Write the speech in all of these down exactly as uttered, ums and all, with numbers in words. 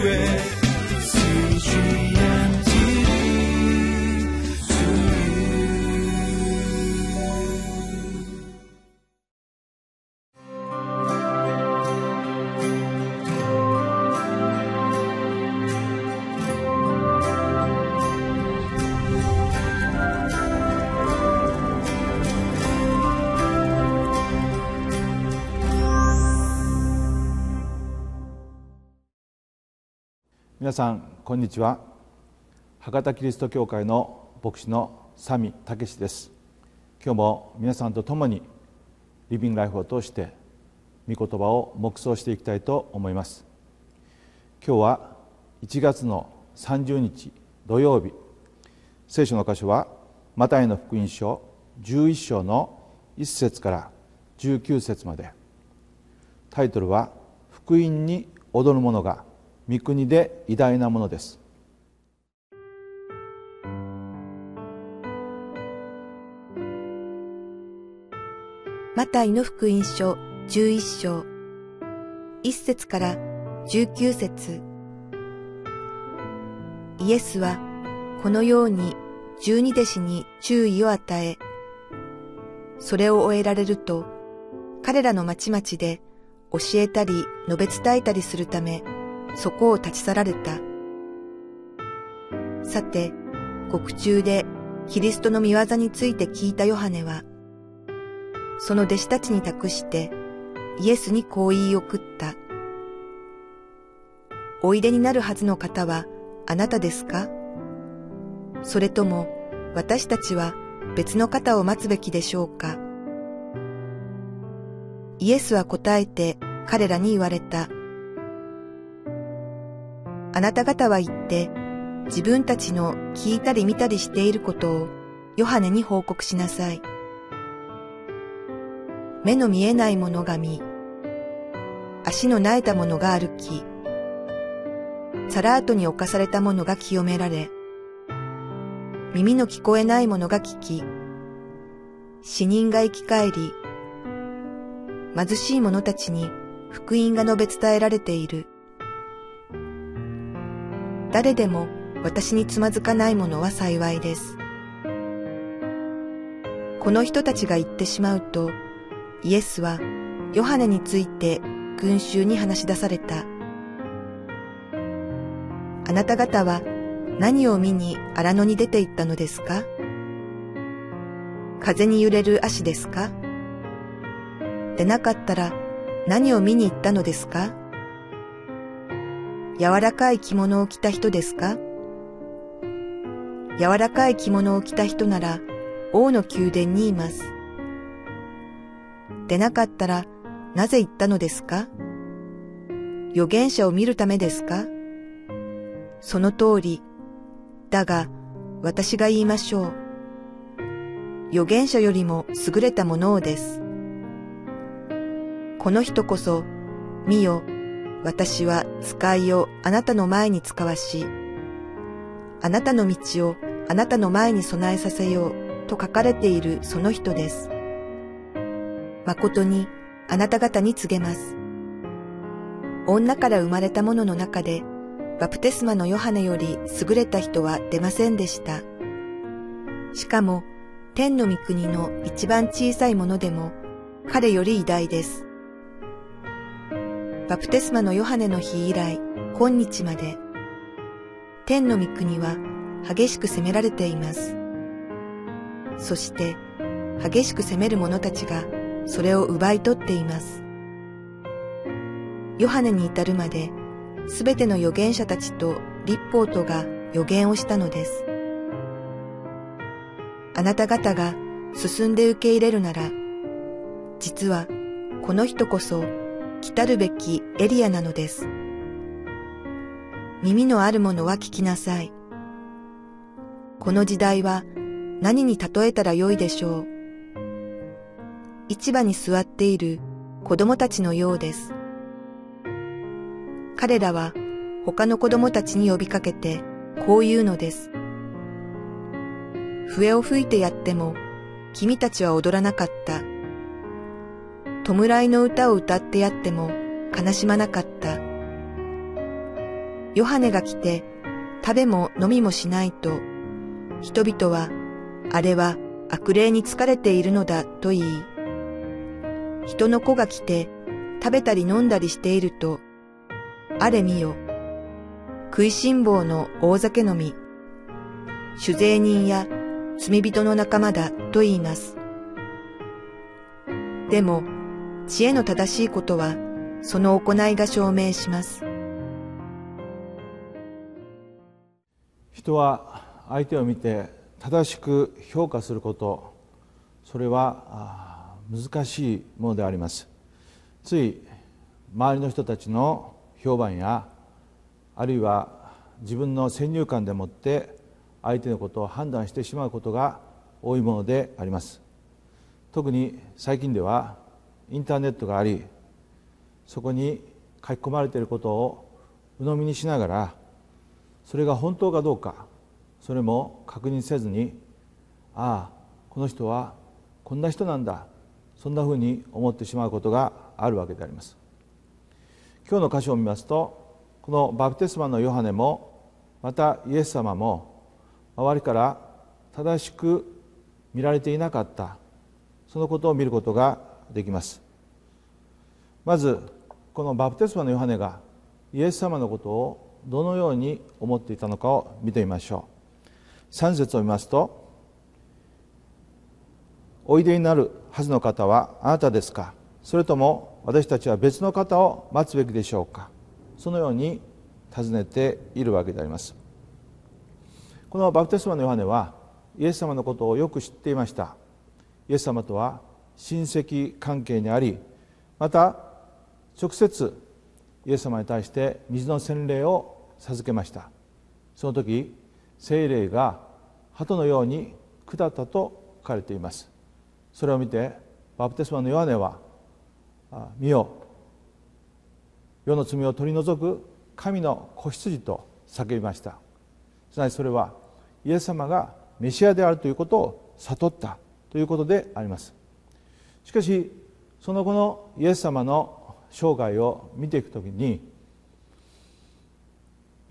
くへ。皆さんこんにちは。博多キリスト教会の牧師の佐美武です。今日も皆さんと共にリビングライフを通して御言葉を黙想していきたいと思います。今日はいちがつのさんじゅうにち土曜日、聖書の箇所はマタイの福音書じゅういっ章のいっ節からじゅうきゅう節まで、タイトルは福音に踊る者が御国で偉大なものです。マタイの福音書じゅういっ章いっ節からじゅうきゅう節。イエスはこのように十二弟子に注意を与え、それを終えられると彼らの町々で教えたり述べ伝えたりするため、そこを立ち去られた。さて、獄中でキリストの御業について聞いたヨハネは、その弟子たちに託してイエスにこう言い送った。おいでになるはずの方はあなたですか？それとも私たちは別の方を待つべきでしょうか？イエスは答えて彼らに言われた。あなた方は言って、自分たちの聞いたり見たりしていることをヨハネに報告しなさい。目の見えないものが見、足のなえたものが歩き、サラートに侵されたものが清められ、耳の聞こえないものが聞き、死人が生き返り、貧しい者たちに福音が述べ伝えられている。誰でも私につまずかないものは幸いです。この人たちが言ってしまうと、イエスはヨハネについて群衆に話し出された。あなた方は何を見に荒野に出て行ったのですか？風に揺れる足ですか？でなかったら何を見に行ったのですか？柔らかい着物を着た人ですか？柔らかい着物を着た人なら王の宮殿にいます。でなかったらなぜ行ったのですか？預言者を見るためですか？その通り。だが私が言いましょう。預言者よりも優れたものをです。この人こそ、見よ、私は使いをあなたの前に使わし、あなたの道をあなたの前に備えさせようと書かれているその人です。誠にあなた方に告げます。女から生まれた者の中で、バプテスマのヨハネより優れた人は出ませんでした。しかも、天の御国の一番小さいものでも、彼より偉大です。バプテスマのヨハネの日以来、今日まで、天の御国は激しく責められています。そして、激しく責める者たちがそれを奪い取っています。ヨハネに至るまで、すべての預言者たちと律法とが預言をしたのです。あなた方が進んで受け入れるなら、実はこの人こそ、来るべきエリアなのです。耳のあるものは聞きなさい。この時代は何に例えたらよいでしょう。市場に座っている子供たちのようです。彼らは他の子供たちに呼びかけてこう言うのです。笛を吹いてやっても君たちは踊らなかった。弔いの歌を歌ってやっても悲しまなかった。ヨハネが来て食べも飲みもしないと、人々はあれは悪霊に疲れているのだと言い、人の子が来て食べたり飲んだりしていると、あれ見よ、食いしん坊の大酒飲み、酒税人や罪人の仲間だと言います。でも、知恵の正しいことは、その行いが証明します。人は相手を見て正しく評価すること、それは難しいものであります。つい周りの人たちの評判や、あるいは自分の先入観でもって相手のことを判断してしまうことが多いものであります。特に最近ではインターネットがあり、そこに書き込まれていることを鵜呑みにしながら、それが本当かどうかそれも確認せずに、ああこの人はこんな人なんだ、そんなふうに思ってしまうことがあるわけであります。今日の箇所を見ますと、このバプテスマのヨハネもまたイエス様も周りから正しく見られていなかった、そのことを見ることができます。まずこのバプテスマのヨハネがイエス様のことをどのように思っていたのかを見てみましょう。さん節を見ますと、おいでになるはずの方はあなたですか、それとも私たちは別の方を待つべきでしょうか、そのように尋ねているわけであります。このバプテスマのヨハネはイエス様のことをよく知っていました。イエス様とは親戚関係にあり、また直接イエス様に対して水の洗礼を授けました。その時聖霊が鳩のように下ったと書かれています。それを見てバプテスマのヨハネは、見よ世の罪を取り除く神の子羊と叫びました。つまりそれはイエス様がメシアであるということを悟ったということであります。しかしその後のイエス様の生涯を見ていくときに、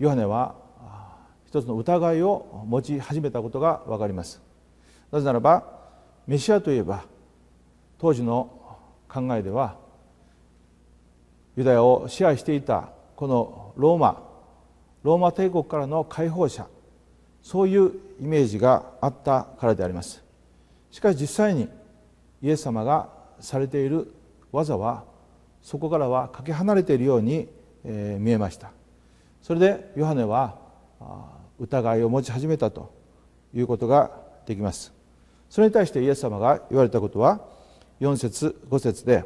ヨハネは一つの疑いを持ち始めたことがわかります。なぜならばメシアといえば、当時の考えではユダヤを支配していたこのローマローマ帝国からの解放者、そういうイメージがあったからであります。しかし実際にイエス様がされている技はそこからはかけ離れているように、えー、見えました。それでヨハネは疑いを持ち始めたということができます。それに対してイエス様が言われたことはよん節ご節で、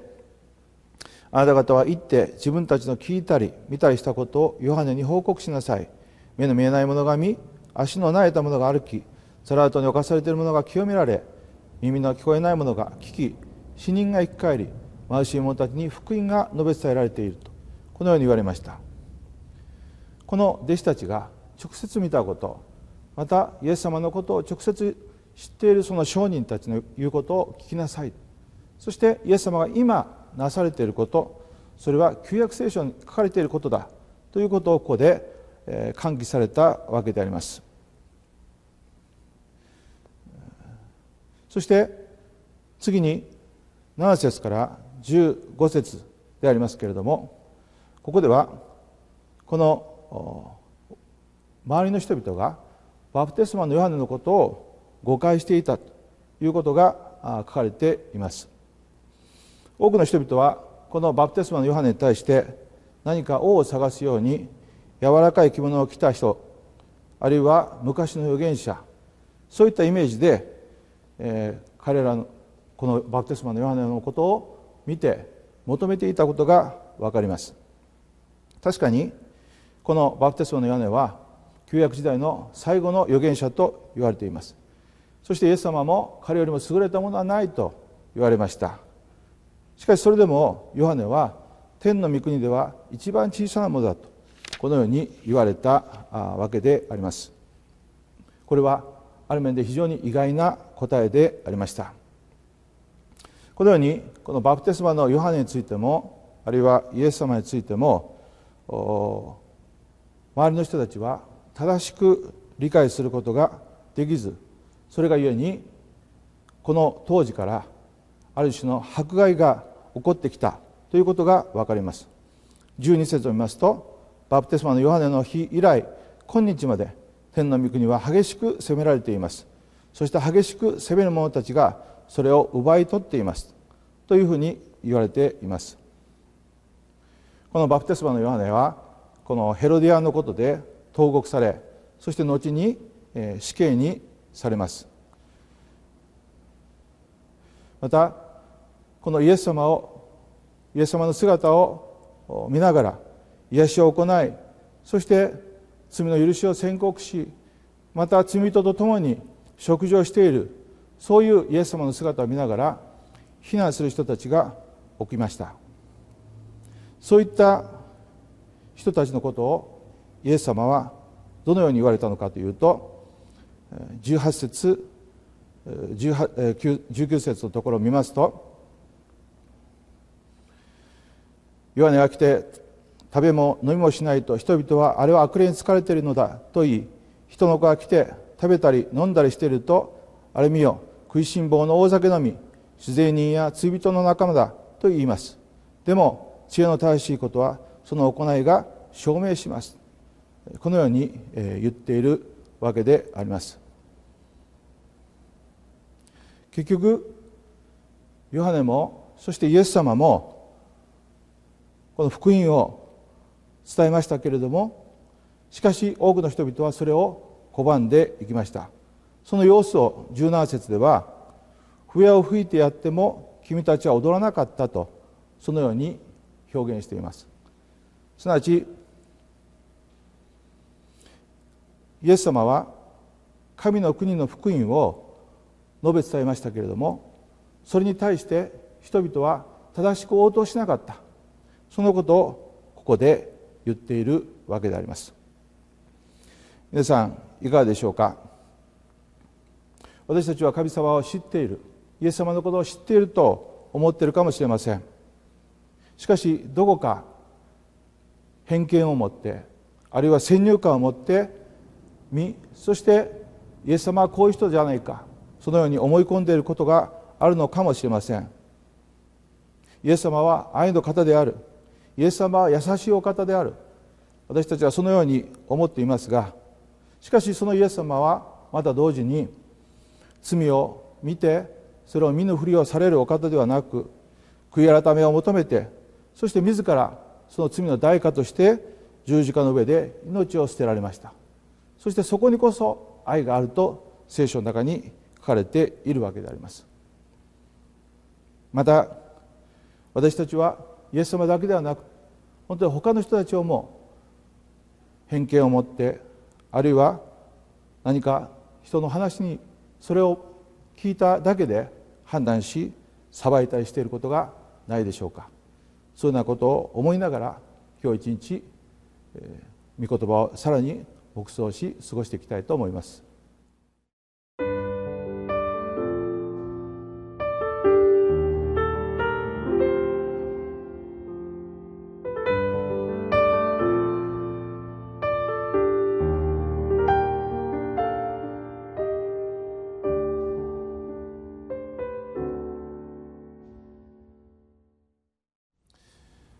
あなた方は行って自分たちの聞いたり見たりしたことをヨハネに報告しなさい。目の見えないものが見、足のなえたものが歩き、ザラートに侵されているものが清められ、耳の聞こえないものが聞き、死人が生き返り、貧しい者たちに福音が述べ伝えられていると、このように言われました。この弟子たちが直接見たこと、またイエス様のことを直接知っているその商人たちの言うことを聞きなさい。そしてイエス様が今なされていること、それは旧約聖書に書かれていることだということをここで、えー、喚起されたわけであります。そして次になな節からじゅうご節でありますけれども、ここではこの周りの人々がバプテスマのヨハネのことを誤解していたということが書かれています。多くの人々はこのバプテスマのヨハネに対して、何か王を探すように柔らかい着物を着た人、あるいは昔の預言者、そういったイメージで、えー、彼らのこのバプテスマのヨハネのことを見て求めていたことがわかります。確かにこのバプテスマのヨハネは旧約時代の最後の預言者と言われています。そしてイエス様も彼よりも優れたものはないと言われました。しかしそれでもヨハネは天の御国では一番小さなものだと、このように言われたわけであります。これはある面で非常に意外な答えでありました。このようにこのバプテスマのヨハネについても、あるいはイエス様についても、周りの人たちは正しく理解することができず、それがゆえにこの当時からある種の迫害が起こってきたということが分かります。じゅうに節を見ますと、バプテスマのヨハネの日以来今日まで天の御国は激しく責められています。そして激しく責める者たちがそれを奪い取っていますというふうに言われています。このバプテスマのヨハネはこのヘロディアのことで投獄され、そして後に死刑にされます。またこのイエス様をイエス様の姿を見ながら癒しを行い、そして罪の許しを宣告し、また罪人と共に食事をしている、そういうイエス様の姿を見ながら非難する人たちが起きました。そういった人たちのことをイエス様はどのように言われたのかというと、じゅうはち節じゅうきゅう節のところを見ますと、ヨハネが来て食べも飲みもしないと、人々はあれは悪霊に疲れているのだと言い、人の子が来て食べたり飲んだりしていると、あれ見よ、食いしん坊の大酒飲み、酒税人や罪人の仲間だと言います。でも知恵の正しいことはその行いが証明します。このように言っているわけであります。結局ヨハネもそしてイエス様もこの福音を伝えましたけれども、しかし多くの人々はそれを拒んでいきました。その様子をじゅうなな節では、笛を吹いてやっても君たちは踊らなかったと、そのように表現しています。すなわちイエス様は神の国の福音を述べ伝えましたけれども、それに対して人々は正しく応答しなかった、そのことをここで言っているわけであります。皆さんいかがでしょうか。私たちは神様を知っている、イエス様のことを知っていると思っているかもしれません。しかしどこか偏見を持って、あるいは先入観を持って見、そしてイエス様はこういう人じゃないか、そのように思い込んでいることがあるのかもしれません。イエス様は愛の方である、イエス様は優しいお方である、私たちはそのように思っていますが、しかしそのイエス様はまた同時に罪を見てそれを見ぬふりをされるお方ではなく、悔い改めを求めて、そして自らその罪の代価として十字架の上で命を捨てられました。そしてそこにこそ愛があると聖書の中に書かれているわけであります。また私たちはイエス様だけではなく、本当に他の人たちをも偏見を持って、あるいは何か人の話にそれを聞いただけで判断し裁いたりしていることがないでしょうか。そういうようなことを思いながら、今日一日、えー、御言葉をさらに黙想し過ごしていきたいと思います。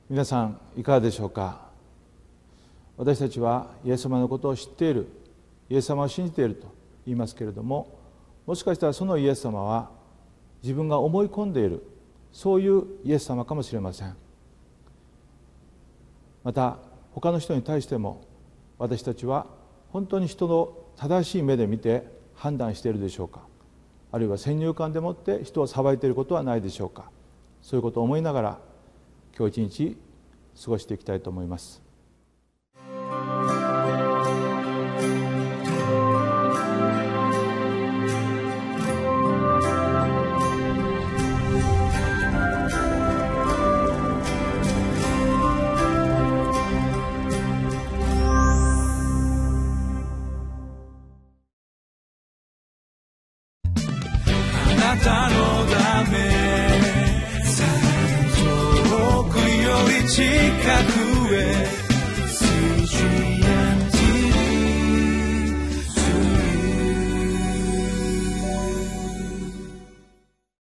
皆さんいかがでしょうか。私たちはイエス様のことを知っている、イエス様を信じていると言いますけれども、もしかしたらそのイエス様は自分が思い込んでいる、そういうイエス様かもしれません。また他の人に対しても、私たちは本当に人の正しい目で見て判断しているでしょうか。あるいは先入観でもって人を裁いていることはないでしょうか。そういうことを思いながら今日一日過ごしていきたいと思います。あなたのため近く